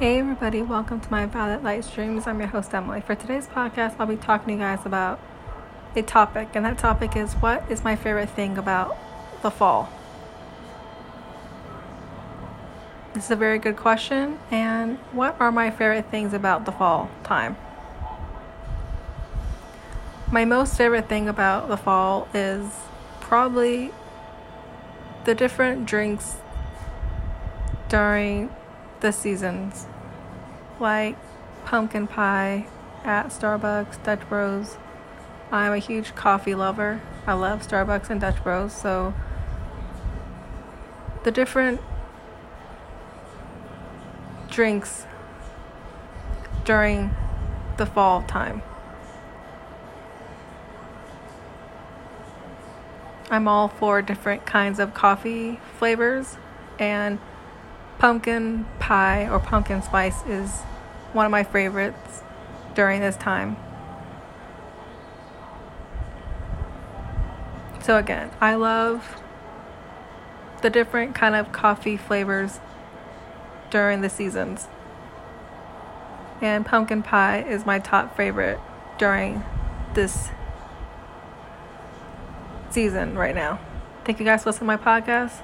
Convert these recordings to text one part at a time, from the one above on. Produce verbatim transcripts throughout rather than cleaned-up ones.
Hey everybody, welcome to my Violet Light Streams. I'm your host Emily. For today's podcast, I'll be talking to you guys about a topic, and that topic is what is my favorite thing about the fall? This is a very good question, and what are my favorite things about the fall time? My most favorite thing about the fall is probably the different drinks during the seasons, like pumpkin pie at Starbucks, Dutch Bros. I'm a huge coffee lover. I love Starbucks and Dutch Bros. So the different drinks during the fall time, I'm all for different kinds of coffee flavors, and pumpkin pie or pumpkin spice is one of my favorites during this time. So again, I love the different kind of coffee flavors during the seasons. And pumpkin pie is my top favorite during this season right now. Thank you guys for listening to my podcast.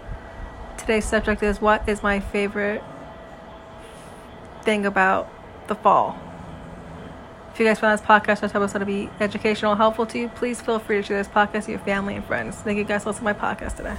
Today's subject is what is my favorite thing about the fall. If you guys found this podcast or this episode to be educational and helpful to you, please feel free to share this podcast to your family and friends. Thank you guys for listening to my podcast today.